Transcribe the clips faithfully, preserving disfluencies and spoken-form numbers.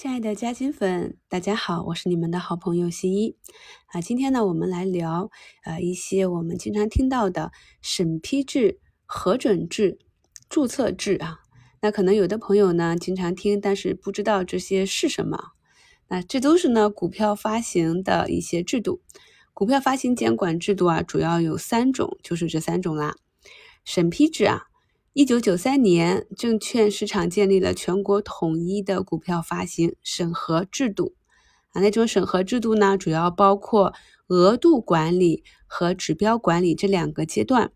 亲爱的嘉兴粉，大家好，我是你们的好朋友新一啊。今天呢，我们来聊呃一些我们经常听到的审批制、核准制、注册制啊。那可能有的朋友呢经常听，但是不知道这些是什么。那这都是呢股票发行的一些制度。股票发行监管制度啊，主要有三种，就是这三种啦。审批制啊。一九九三年，证券市场建立了全国统一的股票发行审核制度啊，那种审核制度呢，主要包括额度管理和指标管理这两个阶段。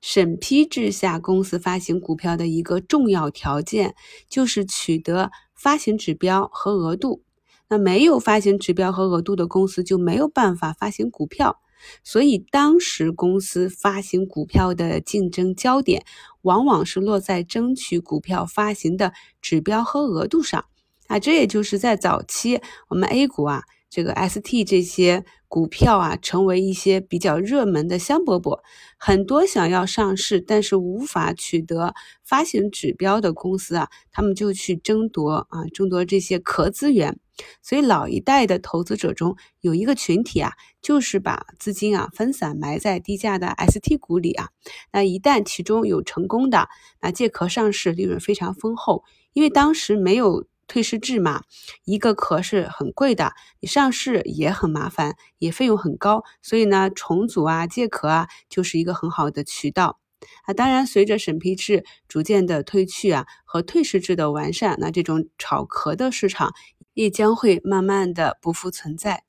审批制下，公司发行股票的一个重要条件就是取得发行指标和额度。那没有发行指标和额度的公司就没有办法发行股票。所以当时公司发行股票的竞争焦点往往是落在争取股票发行的指标和额度上啊，这也就是在早期我们 A 股啊，这个 S T 这些股票啊成为一些比较热门的香饽饽，很多想要上市但是无法取得发行指标的公司啊，他们就去争夺啊争夺这些壳资源。所以老一代的投资者中有一个群体啊，就是把资金啊分散埋在低价的 S T 股里啊。那一旦其中有成功的，那借壳上市利润非常丰厚，因为当时没有退市制嘛，一个壳是很贵的，你上市也很麻烦，也费用很高，所以呢重组啊借壳啊就是一个很好的渠道。啊，当然，随着审批制逐渐的退去啊，和退市制的完善，那这种炒壳的市场也将会慢慢的不复存在。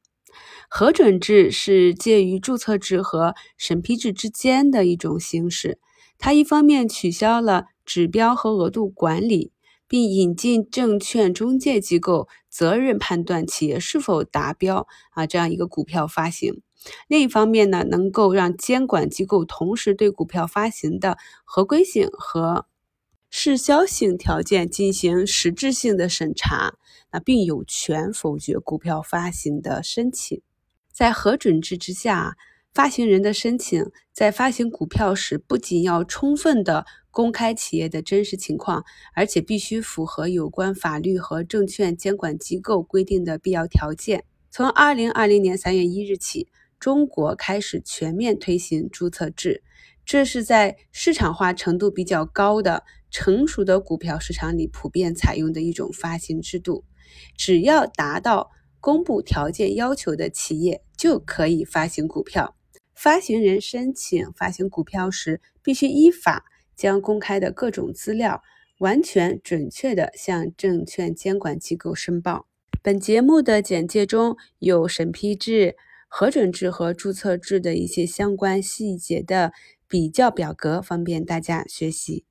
核准制是介于注册制和审批制之间的一种形式，它一方面取消了指标和额度管理，并引进证券中介机构责任判断企业是否达标啊这样一个股票发行。另一方面呢，能够让监管机构同时对股票发行的合规性和适销性条件进行实质性的审查，那并有权否决股票发行的申请。在核准制之下，发行人的申请在发行股票时不仅要充分的公开企业的真实情况，而且必须符合有关法律和证券监管机构规定的必要条件。从二零二零年三月一日起，中国开始全面推行注册制，这是在市场化程度比较高的成熟的股票市场里普遍采用的一种发行制度。只要达到公布条件要求的企业就可以发行股票。发行人申请发行股票时，必须依法将公开的各种资料完全准确地向证券监管机构申报。本节目的简介中有审批制、核准制和注册制的一些相关细节的比较表格，方便大家学习。